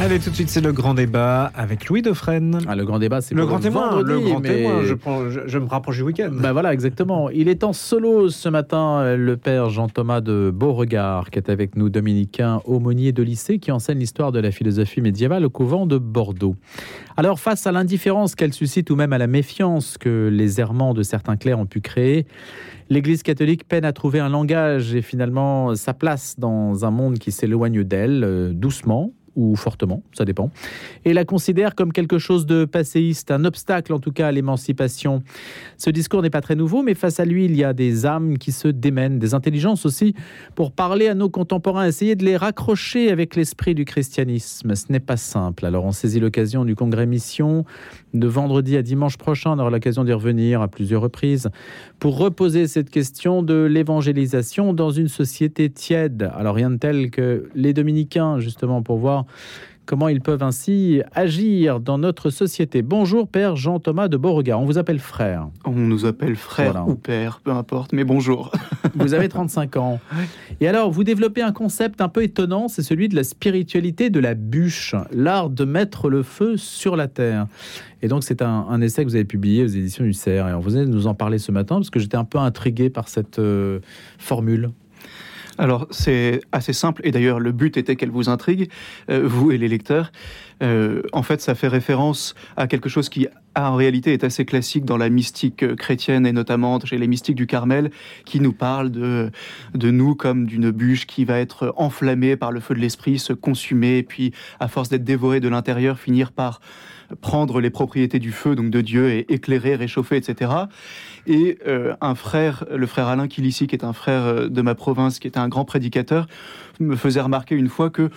Allez, tout de suite, c'est le grand débat avec Louis Defrenne. Ah, le grand débat, c'est le grand témoin. Vendredi, le grand témoin, je me rapproche du week-end. Ben voilà, exactement. Il est en solo ce matin, le père Jean-Thomas de Beauregard, qui est avec nous, dominicain, aumônier de lycée, qui enseigne l'histoire de la philosophie médiévale au couvent de Bordeaux. Alors, face à l'indifférence qu'elle suscite ou même à la méfiance que les errements de certains clercs ont pu créer, l'Église catholique peine à trouver un langage et finalement sa place dans un monde qui s'éloigne d'elle, doucement ou fortement, ça dépend, et la considère comme quelque chose de passéiste, un obstacle en tout cas à l'émancipation. Ce discours n'est pas très nouveau, mais face à lui, il y a des âmes qui se démènent, des intelligences aussi, pour parler à nos contemporains, essayer de les raccrocher avec l'esprit du christianisme. Ce n'est pas simple. Alors on saisit l'occasion du Congrès Mission, de vendredi à dimanche prochain, on aura l'occasion d'y revenir à plusieurs reprises, pour reposer cette question de l'évangélisation dans une société tiède. Alors rien de tel que les Dominicains, justement, pour voir comment ils peuvent ainsi agir dans notre société. Bonjour Père Jean-Thomas de Beauregard, on vous appelle frère. On nous appelle frère, voilà, ou père, peu importe, mais bonjour. Vous avez 35 ans. Et alors, vous développez un concept un peu étonnant, c'est celui de la spiritualité de la bûche, l'art de mettre le feu sur la terre. Et donc, c'est un essai que vous avez publié aux éditions du Cerf. Alors, vous allez nous en parler ce matin, parce que j'étais un peu intrigué par cette formule. Alors, c'est assez simple, et d'ailleurs, le but était qu'elle vous intrigue, vous et les lecteurs. En fait, ça fait référence à quelque chose qui, en réalité, est assez classique dans la mystique chrétienne, et notamment chez les mystiques du Carmel, qui nous parlent de nous comme d'une bûche qui va être enflammée par le feu de l'esprit, se consumer, et puis, à force d'être dévorée de l'intérieur, finir par prendre les propriétés du feu, donc de Dieu, et éclairer, réchauffer, etc. Et un frère, le frère Alain Kilissi, qui est un frère de ma province, qui était un grand prédicateur, me faisait remarquer une fois que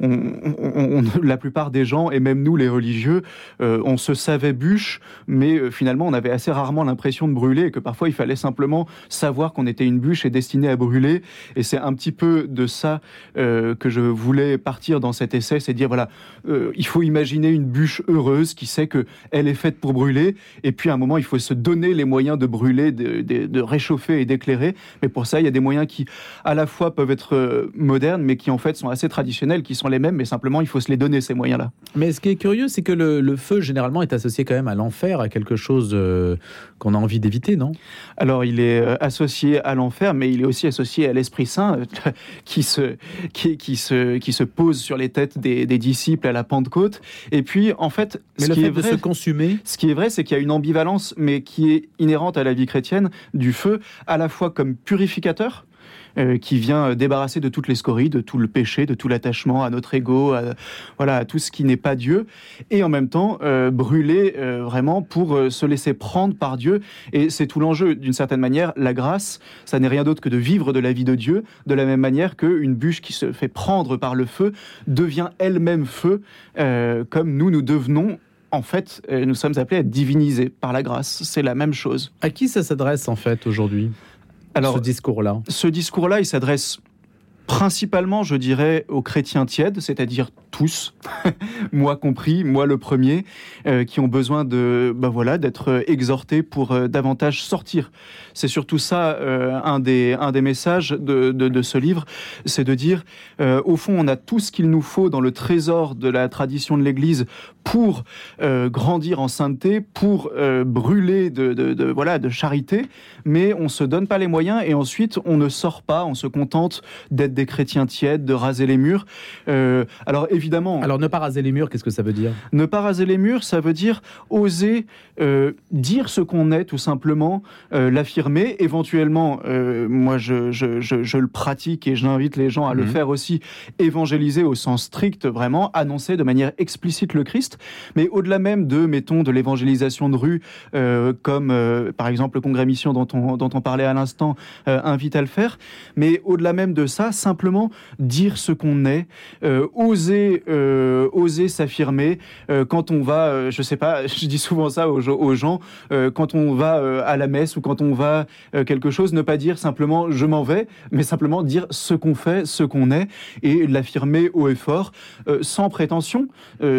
la plupart des gens, et même nous les religieux, on se savait bûche, mais finalement on avait assez rarement l'impression de brûler, et que parfois il fallait simplement savoir qu'on était une bûche et destinée à brûler. Et c'est un petit peu de ça que je voulais partir dans cet essai, c'est dire voilà, il faut imaginer une bûche heureuse qui sait qu'elle est faite pour brûler, et puis à un moment il faut se donner les moyens de brûler, de réchauffer et d'éclairer, mais pour ça il y a des moyens qui à la fois peuvent être modernes, mais qui en fait sont assez traditionnels, qui sont les mêmes, mais simplement il faut se les donner ces moyens-là. Mais ce qui est curieux, c'est que le feu généralement est associé quand même à l'enfer, à quelque chose qu'on a envie d'éviter, non ? Alors il est associé à l'enfer, mais il est aussi associé à l'Esprit Saint qui se pose sur les têtes des disciples à la Pentecôte. Et puis en fait, mais le fait de se consumer, ce qui est vrai, c'est qu'il y a une ambivalence, mais qui est inhérente à la vie chrétienne, du feu, à la fois comme purificateur, qui vient débarrasser de toutes les scories, de tout le péché, de tout l'attachement à notre ego, à tout ce qui n'est pas Dieu, et en même temps brûler vraiment pour se laisser prendre par Dieu. Et c'est tout l'enjeu, d'une certaine manière. La grâce, ça n'est rien d'autre que de vivre de la vie de Dieu, de la même manière qu'une bûche qui se fait prendre par le feu devient elle-même feu, comme nous devenons. En fait, nous sommes appelés à être divinisés par la grâce. C'est la même chose. À qui ça s'adresse en fait aujourd'hui ? Alors, ce discours-là, il s'adresse principalement, je dirais, aux chrétiens tièdes, c'est-à-dire tous, moi compris, moi le premier, qui ont besoin d'être exhortés pour davantage sortir. C'est surtout ça, un des messages de ce livre, c'est de dire, au fond, on a tout ce qu'il nous faut dans le trésor de la tradition de l'Église pour grandir en sainteté, pour brûler de charité, mais on ne se donne pas les moyens, et ensuite, on ne sort pas, on se contente d'être des chrétiens tièdes, de raser les murs. Alors évidemment... Alors ne pas raser les murs, qu'est-ce que ça veut dire ? Ne pas raser les murs, ça veut dire oser dire ce qu'on est, tout simplement, l'affirmer. Éventuellement, moi je le pratique et j'invite les gens à le faire aussi, évangéliser au sens strict, vraiment, annoncer de manière explicite le Christ, mais au-delà même de l'évangélisation de rue, comme par exemple le Congrès Mission dont on parlait à l'instant, invite à le faire, mais au-delà même de ça, simplement dire ce qu'on est, oser s'affirmer quand on va, je sais pas, je dis souvent ça aux gens, quand on va à la messe ou quand on va quelque chose, ne pas dire simplement je m'en vais, mais simplement dire ce qu'on fait, ce qu'on est, et l'affirmer haut et fort, sans prétention,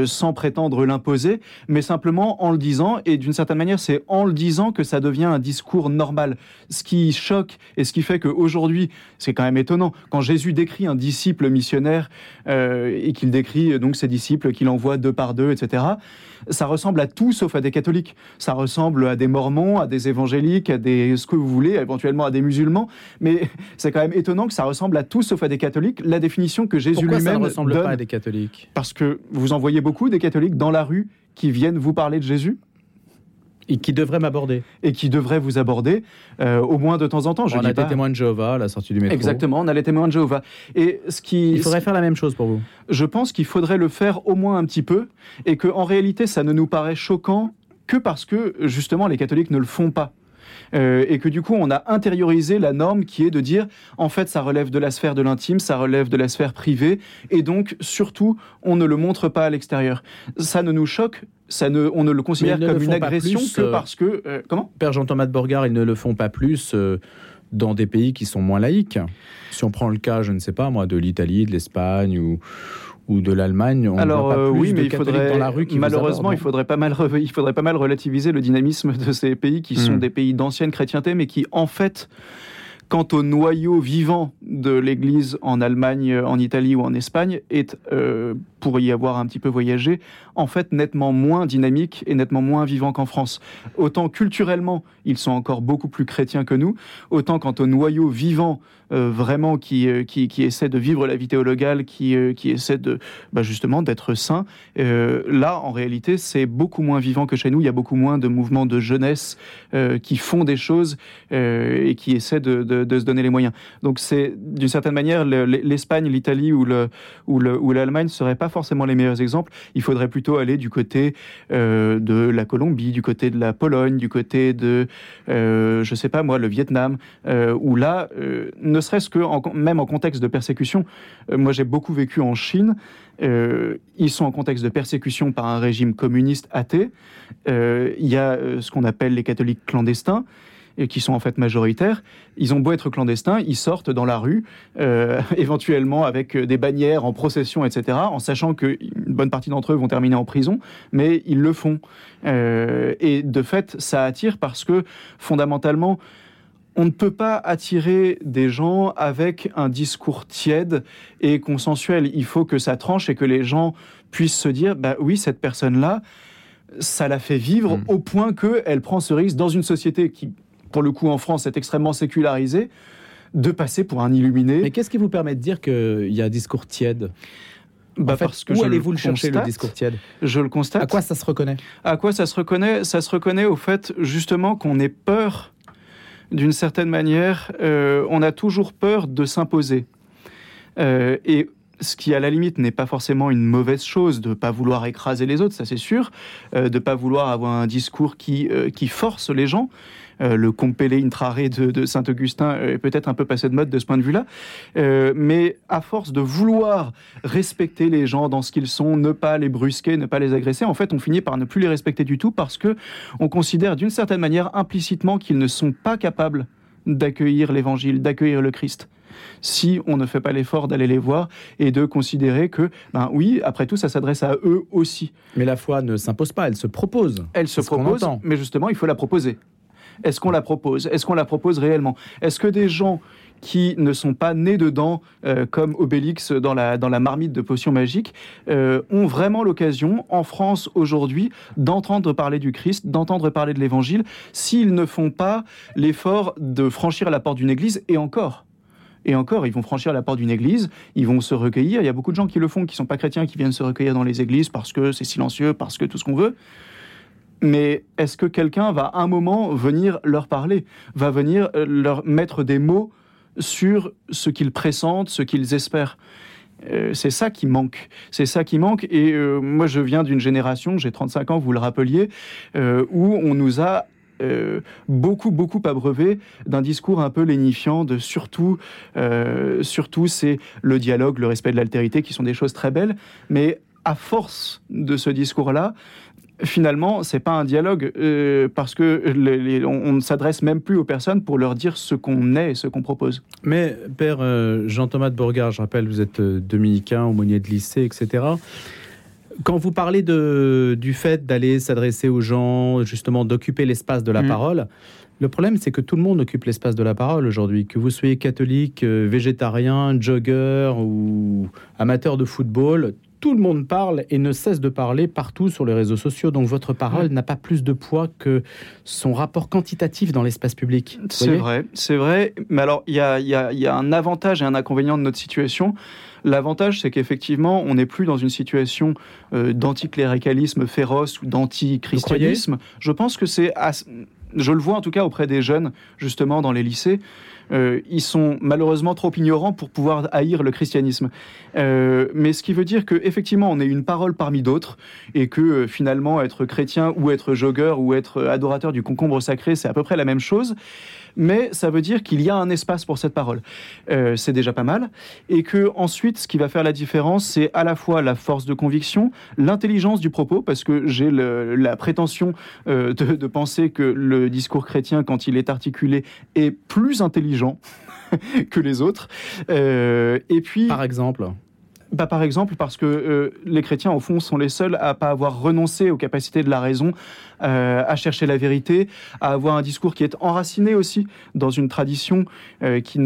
sans prétendre l'imposer, mais simplement en le disant. Et d'une certaine manière, c'est en le disant que ça devient un discours normal. Ce qui choque et ce qui fait qu'aujourd'hui, c'est quand même étonnant, quand Jésus Jésus décrit un disciple missionnaire et qu'il décrit donc ses disciples qu'il envoie deux par deux, etc. Ça ressemble à tout sauf à des catholiques. Ça ressemble à des mormons, à des évangéliques, à des ce que vous voulez, éventuellement à des musulmans. Mais c'est quand même étonnant que ça ressemble à tout sauf à des catholiques. La définition que Jésus lui-même donne... Pourquoi ça ne ressemble pas à des catholiques ? Parce que vous en voyez beaucoup des catholiques dans la rue qui viennent vous parler de Jésus ? Et qui devrait m'aborder. Et qui devrait vous aborder, au moins de temps en temps. On a des témoins de Jéhovah à la sortie du métro. Exactement, on a les témoins de Jéhovah. Et il faudrait faire la même chose pour vous. Je pense qu'il faudrait le faire au moins un petit peu, et qu'en réalité, ça ne nous paraît choquant que parce que, justement, les catholiques ne le font pas. Et que du coup on a intériorisé la norme qui est de dire en fait ça relève de la sphère de l'intime, ça relève de la sphère privée et donc surtout on ne le montre pas à l'extérieur. Ça ne nous choque, on ne le considère comme une agression que parce que... Père Jean-Thomas de Beauregard, ils ne le font pas plus dans des pays qui sont moins laïques. Si on prend le cas, je ne sais pas moi, de l'Italie, de l'Espagne ou de l'Allemagne, on n'a pas plus oui, mais de catholiques dans la rue qui malheureusement, il faudrait pas mal relativiser le dynamisme de ces pays qui sont des pays d'ancienne chrétienté, mais qui, en fait, quant au noyau vivant de l'Église en Allemagne, en Italie ou en Espagne, est, pour y avoir un petit peu voyagé, en fait nettement moins dynamique et nettement moins vivant qu'en France. Autant culturellement, ils sont encore beaucoup plus chrétiens que nous, autant quant au noyau vivant vraiment qui essaie de vivre la vie théologale, qui essaie de, justement d'être saint, là en réalité c'est beaucoup moins vivant que chez nous, il y a beaucoup moins de mouvements de jeunesse qui font des choses et qui essaient de se donner les moyens. Donc c'est d'une certaine manière, l'Espagne, l'Italie ou l'Allemagne ne seraient pas forcément les meilleurs exemples, il faudrait plutôt aller du côté de la Colombie, du côté de la Pologne, du côté de, le Vietnam, où là, ne serait-ce que, même en contexte de persécution, moi j'ai beaucoup vécu en Chine, ils sont en contexte de persécution par un régime communiste athée, il y a ce qu'on appelle les catholiques clandestins, et qui sont en fait majoritaires, ils ont beau être clandestins, ils sortent dans la rue, éventuellement avec des bannières en procession, etc., en sachant qu'une bonne partie d'entre eux vont terminer en prison, mais ils le font. Et de fait, ça attire parce que, fondamentalement, on ne peut pas attirer des gens avec un discours tiède et consensuel. Il faut que ça tranche et que les gens puissent se dire « bah oui, cette personne-là, ça la fait vivre au point qu'elle prend ce risque dans une société qui... » pour le coup en France, est extrêmement sécularisé, de passer pour un illuminé. Mais qu'est-ce qui vous permet de dire qu'il y a un discours tiède ? Parce que où allez-vous le chercher, le discours tiède ? Je le constate. À quoi ça se reconnaît ? À quoi ça se reconnaît ? Ça se reconnaît au fait, justement, qu'on ait peur, d'une certaine manière, on a toujours peur de s'imposer. Et ce qui, à la limite, n'est pas forcément une mauvaise chose, de ne pas vouloir écraser les autres, ça c'est sûr, de ne pas vouloir avoir un discours qui force les gens. Le compellé intrare de Saint-Augustin est peut-être un peu passé de mode de ce point de vue-là, mais à force de vouloir respecter les gens dans ce qu'ils sont, ne pas les brusquer, ne pas les agresser, en fait on finit par ne plus les respecter du tout parce qu'on considère d'une certaine manière implicitement qu'ils ne sont pas capables d'accueillir l'Évangile, d'accueillir le Christ. Si on ne fait pas l'effort d'aller les voir et de considérer que, oui, après tout, ça s'adresse à eux aussi. Mais la foi ne s'impose pas, elle se propose. Elle se propose, mais justement, il faut la proposer. Est-ce qu'on la propose ? Est-ce qu'on la propose réellement ? Est-ce que des gens qui ne sont pas nés dedans, comme Obélix dans la marmite de potions magiques, ont vraiment l'occasion, en France aujourd'hui, d'entendre parler du Christ, d'entendre parler de l'Évangile, s'ils ne font pas l'effort de franchir la porte d'une église, et encore, ils vont franchir la porte d'une église, ils vont se recueillir. Il y a beaucoup de gens qui le font, qui ne sont pas chrétiens, qui viennent se recueillir dans les églises parce que c'est silencieux, parce que tout ce qu'on veut. Mais est-ce que quelqu'un va à un moment venir leur parler, va venir leur mettre des mots sur ce qu'ils pressentent, ce qu'ils espèrent ? C'est ça qui manque. Et moi, je viens d'une génération, j'ai 35 ans, vous le rappeliez, où on nous a... beaucoup abreuvé d'un discours un peu lénifiant de surtout c'est le dialogue, le respect de l'altérité qui sont des choses très belles, mais à force de ce discours-là, finalement, c'est pas un dialogue parce que on ne s'adresse même plus aux personnes pour leur dire ce qu'on est et ce qu'on propose. Mais Père Jean-Thomas de Beauregard, je rappelle, vous êtes dominicain, aumônier de lycée, etc. Quand vous parlez du fait d'aller s'adresser aux gens, justement d'occuper l'espace de la parole, Le problème, c'est que tout le monde occupe l'espace de la parole aujourd'hui. Que vous soyez catholique, végétarien, jogger ou amateur de football, tout le monde parle et ne cesse de parler partout sur les réseaux sociaux. Donc votre parole n'a pas plus de poids que son rapport quantitatif dans l'espace public. C'est vrai. Mais alors, il y a un avantage et un inconvénient de notre situation. L'avantage, c'est qu'effectivement, on n'est plus dans une situation d'anticléricalisme féroce ou d'antichristianisme. Je pense que c'est... Je le vois en tout cas auprès des jeunes, justement, dans les lycées. Ils sont malheureusement trop ignorants pour pouvoir haïr le christianisme. Mais ce qui veut dire qu'effectivement, on est une parole parmi d'autres et que finalement, être chrétien ou être jogueur ou être adorateur du concombre sacré, c'est à peu près la même chose. Mais ça veut dire qu'il y a un espace pour cette parole. C'est déjà pas mal. Et que ensuite, ce qui va faire la différence, c'est à la fois la force de conviction, l'intelligence du propos, parce que j'ai la prétention de penser que le discours chrétien, quand il est articulé, est plus intelligent que les autres. Et puis, par exemple. Par exemple, parce que les chrétiens, au fond, sont les seuls à ne pas avoir renoncé aux capacités de la raison, à chercher la vérité, à avoir un discours qui est enraciné aussi dans une tradition qui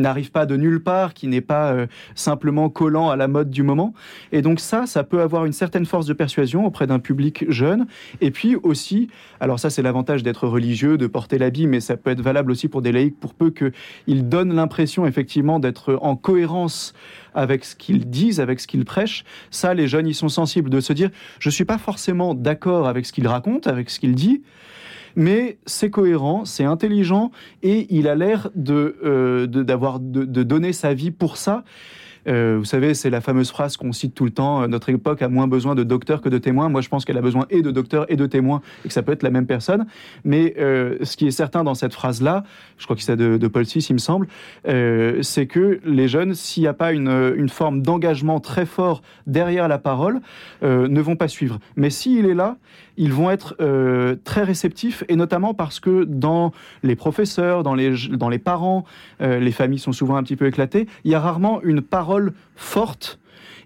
n'arrive pas de nulle part, qui n'est pas simplement collant à la mode du moment. Et donc ça peut avoir une certaine force de persuasion auprès d'un public jeune. Et puis aussi, alors ça c'est l'avantage d'être religieux, de porter l'habit, mais ça peut être valable aussi pour des laïcs, pour peu qu'ils donnent l'impression effectivement d'être en cohérence avec ce qu'ils disent, avec ce qu'ils prêchent. Ça, les jeunes, ils sont sensibles de se dire « Je ne suis pas forcément d'accord avec ce qu'il raconte, avec ce qu'il dit, mais c'est cohérent, c'est intelligent, et il a l'air de donner sa vie pour ça. » Vous savez, c'est la fameuse phrase qu'on cite tout le temps, notre époque a moins besoin de docteurs que de témoins. Moi, je pense qu'elle a besoin et de docteurs et de témoins, et que ça peut être la même personne. Mais ce qui est certain dans cette phrase-là, je crois que c'est de Paul VI, il me semble, c'est que les jeunes, s'il n'y a pas une forme d'engagement très fort derrière la parole, ne vont pas suivre. Mais s'il est là, ils vont être très réceptifs, et notamment parce que dans les professeurs, dans les parents, les familles sont souvent un petit peu éclatées, il y a rarement une parole forte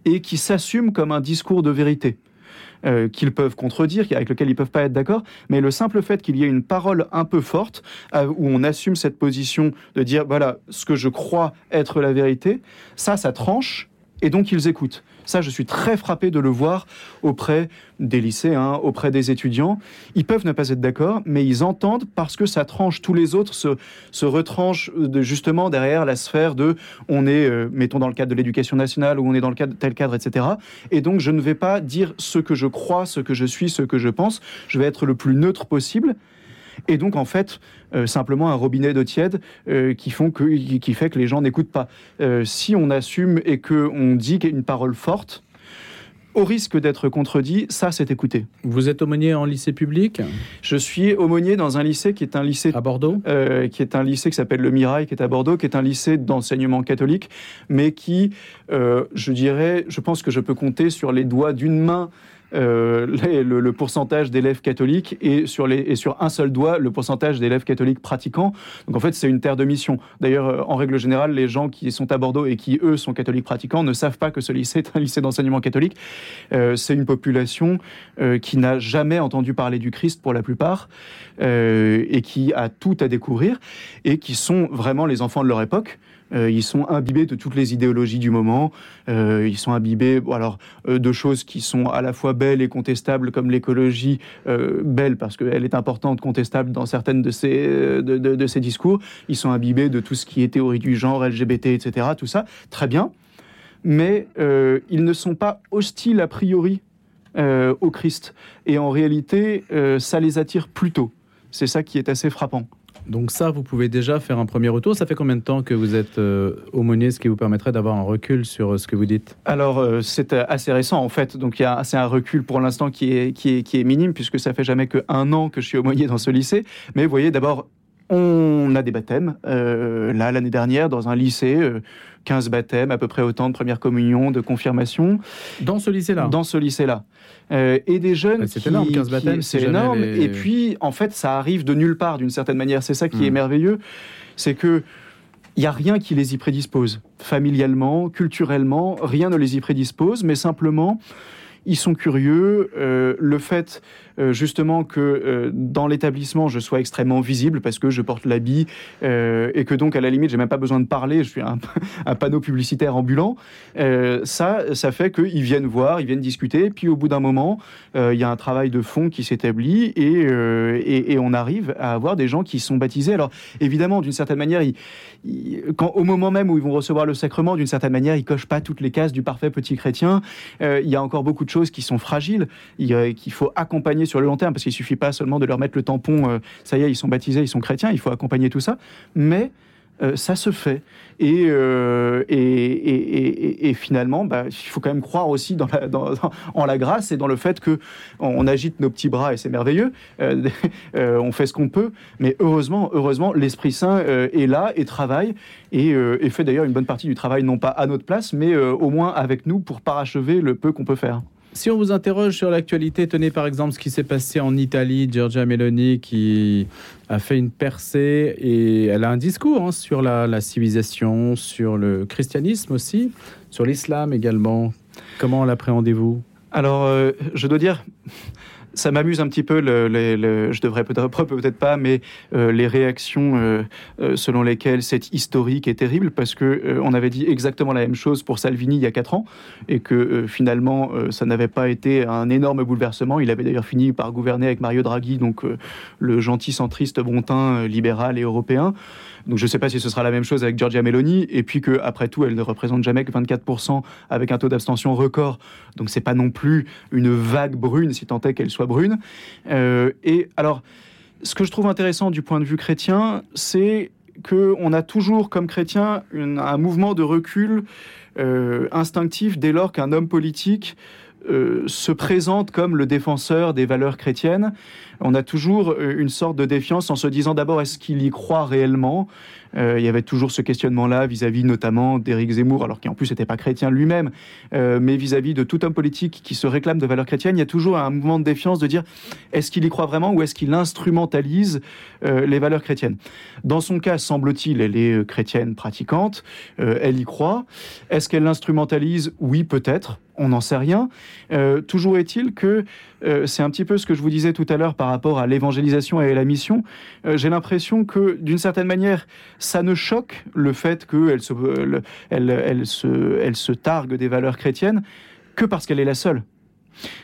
et qui s'assume comme un discours de vérité. Qu'ils peuvent contredire, avec lequel ils peuvent pas être d'accord, mais le simple fait qu'il y ait une parole un peu forte, où on assume cette position de dire, voilà, ce que je crois être la vérité, ça tranche, et donc ils écoutent. Ça, je suis très frappé de le voir auprès des lycéens, auprès des étudiants. Ils peuvent ne pas être d'accord, mais ils entendent parce que ça tranche. Tous les autres se retranchent justement derrière la sphère de on est, mettons, dans le cadre de l'éducation nationale ou on est dans le cadre tel cadre, etc. Et donc, je ne vais pas dire ce que je crois, ce que je suis, ce que je pense. Je vais être le plus neutre possible. Et donc, en fait, simplement un robinet d'eau tiède qui fait que les gens n'écoutent pas. Si on assume et qu'on dit une parole forte, au risque d'être contredit, ça, c'est écouté. Vous êtes aumônier en lycée public ? Je suis aumônier dans un lycée qui est un lycée... À Bordeaux ? Qui est un lycée qui s'appelle le Mirail, qui est à Bordeaux, qui est un lycée d'enseignement catholique, mais qui, je pense que je peux compter sur les doigts d'une main le pourcentage d'élèves catholiques et sur un seul doigt le pourcentage d'élèves catholiques pratiquants. Donc en fait, c'est une terre de mission. D'ailleurs, en règle générale, les gens qui sont à Bordeaux et qui, eux, sont catholiques pratiquants ne savent pas que ce lycée est un lycée d'enseignement catholique. C'est une population qui n'a jamais entendu parler du Christ pour la plupart et qui a tout à découvrir et qui sont vraiment les enfants de leur époque. Ils sont imbibés de toutes les idéologies du moment. Ils sont imbibés de choses qui sont à la fois belles et contestables, comme l'écologie, belle parce qu'elle est importante, contestable dans certaines de ses discours. Ils sont imbibés de tout ce qui est théorie du genre, LGBT, etc. Tout ça, très bien. Mais ils ne sont pas hostiles a priori au Christ. Et en réalité, ça les attire plutôt. C'est ça qui est assez frappant. Donc ça, vous pouvez déjà faire un premier retour. Ça fait combien de temps que vous êtes aumônier, ce qui vous permettrait d'avoir un recul sur ce que vous dites ? Alors, c'est assez récent, en fait. Donc, c'est un recul, pour l'instant, qui est minime, puisque ça fait jamais que 1 an que je suis aumônier dans ce lycée. Mais vous voyez, d'abord, on a des baptêmes. L'année dernière, dans un lycée... 15 baptêmes, à peu près autant de première communion, de confirmation. Dans ce lycée-là. Et des jeunes... C'est énorme, 15 baptêmes. C'est énorme. Et puis, en fait, ça arrive de nulle part, d'une certaine manière. C'est ça qui est merveilleux. C'est que il n'y a rien qui les y prédispose. Familialement, culturellement, rien ne les y prédispose, mais simplement... ils sont curieux. Le fait justement que dans l'établissement je sois extrêmement visible parce que je porte l'habit et que donc à la limite j'ai même pas besoin de parler, je suis un panneau publicitaire ambulant, ça fait qu'ils viennent voir, ils viennent discuter, puis au bout d'un moment il y a un travail de fond qui s'établit et on arrive à avoir des gens qui sont baptisés. Alors évidemment d'une certaine manière quand, au moment même où ils vont recevoir le sacrement, d'une certaine manière ils cochent pas toutes les cases du parfait petit chrétien, il y a encore beaucoup de choses qui sont fragiles, qu'il faut accompagner sur le long terme, parce qu'il suffit pas seulement de leur mettre le tampon, ça y est, ils sont baptisés, ils sont chrétiens, il faut accompagner tout ça, mais ça se fait. Et finalement, il faut quand même croire aussi en la grâce et dans le fait qu'on agite nos petits bras, et c'est merveilleux, on fait ce qu'on peut, mais heureusement l'Esprit Saint est là et travaille, et fait d'ailleurs une bonne partie du travail, non pas à notre place, mais au moins avec nous pour parachever le peu qu'on peut faire. Si on vous interroge sur l'actualité, tenez par exemple ce qui s'est passé en Italie, Giorgia Meloni qui a fait une percée et elle a un discours sur la civilisation, sur le christianisme aussi, sur l'islam également. Comment l'appréhendez-vous ? Alors, je dois dire... Ça m'amuse un petit peu, je devrais peut-être pas, mais les réactions selon lesquelles c'est historique et terrible, parce qu'on avait dit exactement la même chose pour Salvini il y a 4 ans, et que finalement, ça n'avait pas été un énorme bouleversement. Il avait d'ailleurs fini par gouverner avec Mario Draghi, donc le gentil centriste bontain libéral et européen. Donc je ne sais pas si ce sera la même chose avec Giorgia Meloni, et puis qu'après tout, elle ne représente jamais que 24%, avec un taux d'abstention record. Donc ce n'est pas non plus une vague brune, si tant est qu'elle soit brune. Et alors, ce que je trouve intéressant du point de vue chrétien, c'est qu'on a toujours, comme chrétien, un mouvement de recul instinctif dès lors qu'un homme politique se présente comme le défenseur des valeurs chrétiennes. On a toujours une sorte de défiance en se disant d'abord, est-ce qu'il y croit réellement ? Il y avait toujours ce questionnement-là vis-à-vis notamment d'Éric Zemmour, alors qu'en plus n'était pas chrétien lui-même, mais vis-à-vis de tout homme politique qui se réclame de valeurs chrétiennes, il y a toujours un mouvement de défiance de dire est-ce qu'il y croit vraiment ou est-ce qu'il instrumentalise les valeurs chrétiennes. Dans son cas, semble-t-il, elle est chrétienne pratiquante, elle y croit. Est-ce qu'elle l'instrumentalise ? Oui, peut-être, on n'en sait rien. Toujours est-il que c'est un petit peu ce que je vous disais tout à l'heure par rapport à l'évangélisation et à la mission. J'ai l'impression que, d'une certaine manière, ça ne choque le fait qu'elle se targue des valeurs chrétiennes que parce qu'elle est la seule.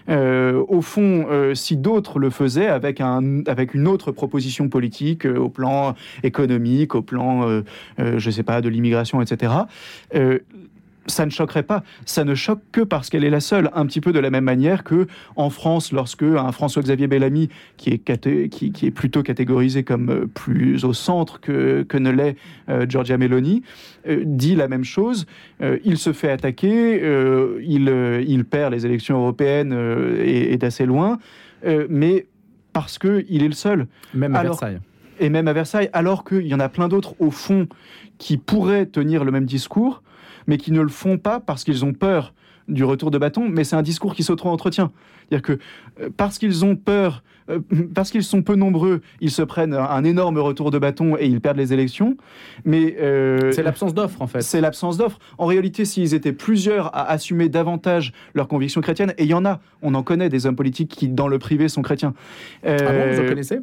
Au fond, si d'autres le faisaient avec une autre proposition politique au plan économique, au plan, je sais pas, de l'immigration, etc., ça ne choquerait pas. Ça ne choque que parce qu'elle est la seule. Un petit peu de la même manière qu'en France, lorsque un François-Xavier Bellamy, qui est plutôt catégorisé comme plus au centre que ne l'est Giorgia Meloni, dit la même chose. Il se fait attaquer, il perd les élections européennes et d'assez loin, mais parce qu'il est le seul. Même à Versailles. Et même à Versailles, alors qu'il y en a plein d'autres, au fond, qui pourraient tenir le même discours, mais qui ne le font pas parce qu'ils ont peur du retour de bâton, mais c'est un discours qui s'auto-entretient. C'est-à-dire que parce qu'ils ont peur, parce qu'ils sont peu nombreux, ils se prennent un énorme retour de bâton et ils perdent les élections. Mais c'est l'absence d'offre, en fait. C'est l'absence d'offre. En réalité, s'ils étaient plusieurs à assumer davantage leurs convictions chrétiennes, et il y en a, on en connaît des hommes politiques qui, dans le privé, sont chrétiens. Ah bon, vous en connaissez ?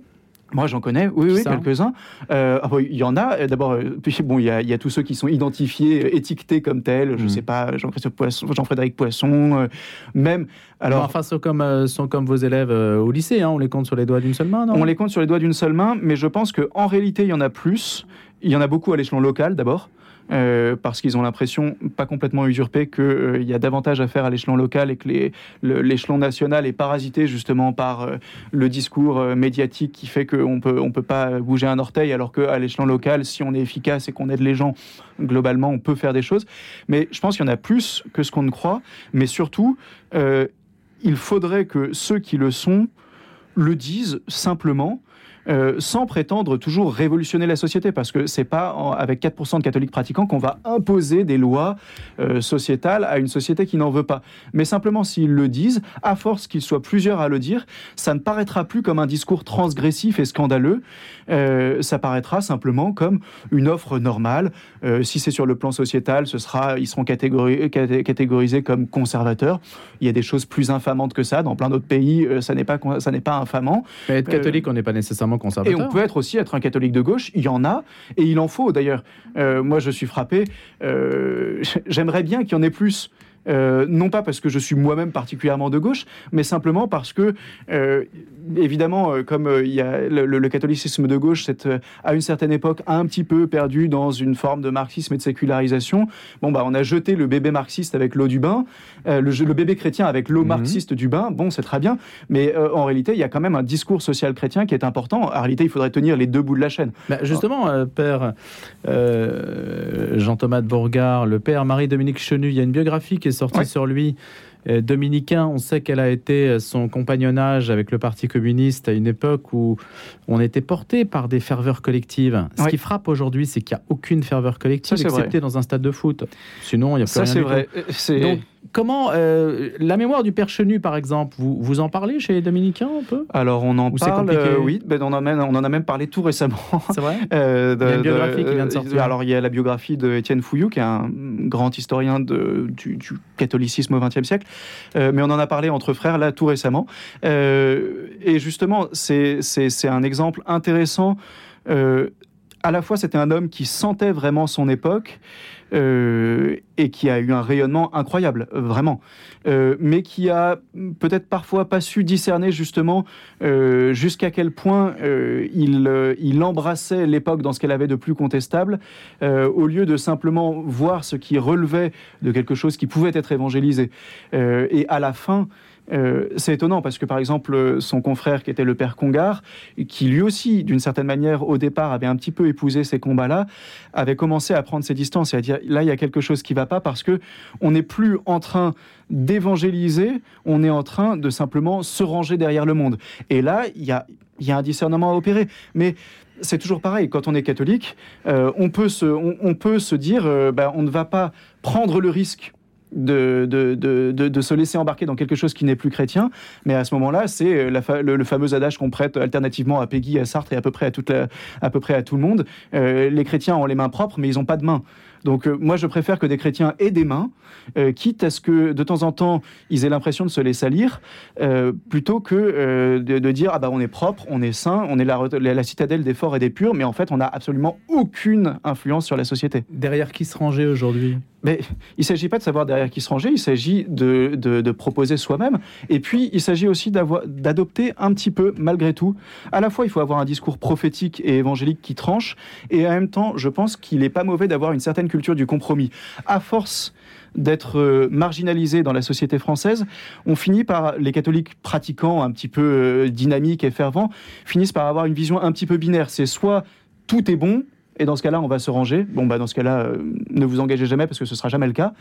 Moi, j'en connais, oui, quelques-uns. Il y en a, d'abord, il y a tous ceux qui sont identifiés, étiquetés comme tels, je sais pas, Jean-Frédéric Poisson, même... Alors, enfin, sont comme vos élèves au lycée, hein, on les compte sur les doigts d'une seule main, non ? On les compte sur les doigts d'une seule main, mais je pense qu'en réalité, il y en a plus. Il y en a beaucoup à l'échelon local, d'abord. Parce qu'ils ont l'impression, pas complètement usurpée, qu'il y a davantage à faire à l'échelon local et que l'échelon national est parasité justement par le discours médiatique qui fait qu'on ne peut pas bouger un orteil, alors qu'à l'échelon local, si on est efficace et qu'on aide les gens, globalement, on peut faire des choses. Mais je pense qu'il y en a plus que ce qu'on ne croit, mais surtout, il faudrait que ceux qui le sont le disent simplement, sans prétendre toujours révolutionner la société, parce que c'est pas avec 4% de catholiques pratiquants qu'on va imposer des lois sociétales à une société qui n'en veut pas. Mais simplement, s'ils le disent, à force qu'ils soient plusieurs à le dire, ça ne paraîtra plus comme un discours transgressif et scandaleux, ça paraîtra simplement comme une offre normale. Si c'est sur le plan sociétal, ils seront catégorisés comme conservateurs. Il y a des choses plus infamantes que ça. Dans plein d'autres pays, ça n'est pas infamant. Mais être catholique, on n'est pas nécessairement conservateur. Et on peut être un catholique de gauche. Il y en a, et il en faut d'ailleurs. Moi, je suis frappé. J'aimerais bien qu'il y en ait plus. Non pas parce que je suis moi-même particulièrement de gauche, mais simplement parce que, évidemment, comme il y a le catholicisme de gauche, à une certaine époque, un petit peu perdu dans une forme de marxisme et de sécularisation. On a jeté le bébé marxiste avec l'eau du bain, le bébé chrétien avec l'eau marxiste du bain. C'est très bien, mais en réalité, il y a quand même un discours social chrétien qui est important. En réalité, il faudrait tenir les deux bouts de la chaîne. Justement, père Jean-Thomas de Beauregard, le père Marie-Dominique Chenu, il y a une biographie qui est sorti sur lui, Dominicain. On sait qu'elle a été son compagnonnage avec le Parti communiste à une époque où on était porté par des ferveurs collectives. Ce qui frappe aujourd'hui, c'est qu'il n'y a aucune ferveur collective, excepté dans un stade de foot. Sinon, il n'y a plus rien. Ça, c'est vrai. Donc, comment la mémoire du père Chenu, par exemple, vous en parlez chez les Dominicains un peu ? Alors on en parle, oui, mais on en a même parlé tout récemment. C'est vrai. Il y a une biographie qui vient de sortir. Alors il y a la biographie de Étienne Fouilloux, qui est un grand historien du catholicisme au XXe siècle, mais on en a parlé entre frères là tout récemment. Et justement, c'est un exemple intéressant. À la fois, c'était un homme qui sentait vraiment son époque. Et qui a eu un rayonnement incroyable, vraiment, mais qui a peut-être parfois pas su discerner justement jusqu'à quel point il embrassait l'époque dans ce qu'elle avait de plus contestable, au lieu de simplement voir ce qui relevait de quelque chose qui pouvait être évangélisé. Et à la fin, c'est étonnant parce que, par exemple, son confrère qui était le père Congar, qui lui aussi, d'une certaine manière, au départ, avait un petit peu épousé ces combats-là, avait commencé à prendre ses distances et à dire, là, il y a quelque chose qui ne va pas parce qu'on n'est plus en train d'évangéliser, on est en train de simplement se ranger derrière le monde. Et là, il y a un discernement à opérer. Mais c'est toujours pareil, quand on est catholique, on peut se dire, on ne va pas prendre le risque de se laisser embarquer dans quelque chose qui n'est plus chrétien, mais à ce moment-là, c'est le fameux adage qu'on prête alternativement à Peggy, à Sartre et à peu près à tout le monde. Les chrétiens ont les mains propres, mais ils n'ont pas de mains. Donc moi, je préfère que des chrétiens aient des mains, quitte à ce que de temps en temps, ils aient l'impression de se les salir, plutôt que de dire on est propre, on est saint, on est la citadelle des forts et des purs, mais en fait, on n'a absolument aucune influence sur la société. Derrière qui se ranger aujourd'hui ? Mais il ne s'agit pas de savoir derrière qui se ranger, il s'agit de proposer soi-même. Et puis, il s'agit aussi d'adopter un petit peu, malgré tout. À la fois, il faut avoir un discours prophétique et évangélique qui tranche, et en même temps, je pense qu'il n'est pas mauvais d'avoir une certaine culture du compromis. À force d'être marginalisé dans la société française, on finit par, les catholiques pratiquants un petit peu dynamiques et fervents, finissent par avoir une vision un petit peu binaire. C'est soit tout est bon, et dans ce cas-là, on va se ranger. Dans ce cas-là, ne vous engagez jamais parce que ce sera jamais le cas.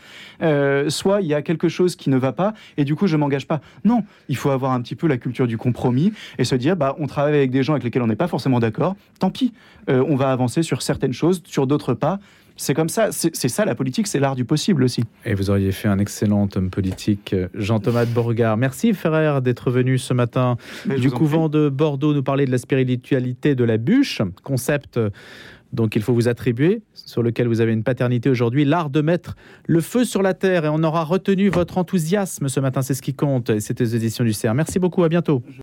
Soit il y a quelque chose qui ne va pas et du coup, je m'engage pas. Non, il faut avoir un petit peu la culture du compromis et se dire, on travaille avec des gens avec lesquels on n'est pas forcément d'accord. Tant pis, on va avancer sur certaines choses, sur d'autres pas. C'est comme ça, c'est ça la politique, c'est l'art du possible aussi. Et vous auriez fait un excellent homme politique, Jean-Thomas de Beauregard. Merci Ferrer d'être venu ce matin du couvent de Bordeaux nous parler de la spiritualité de la bûche, concept donc il faut vous attribuer, sur lequel vous avez une paternité aujourd'hui, l'art de mettre le feu sur la terre. Et on aura retenu votre enthousiasme ce matin, c'est ce qui compte. C'était les éditions du Cerf. Merci beaucoup, à bientôt.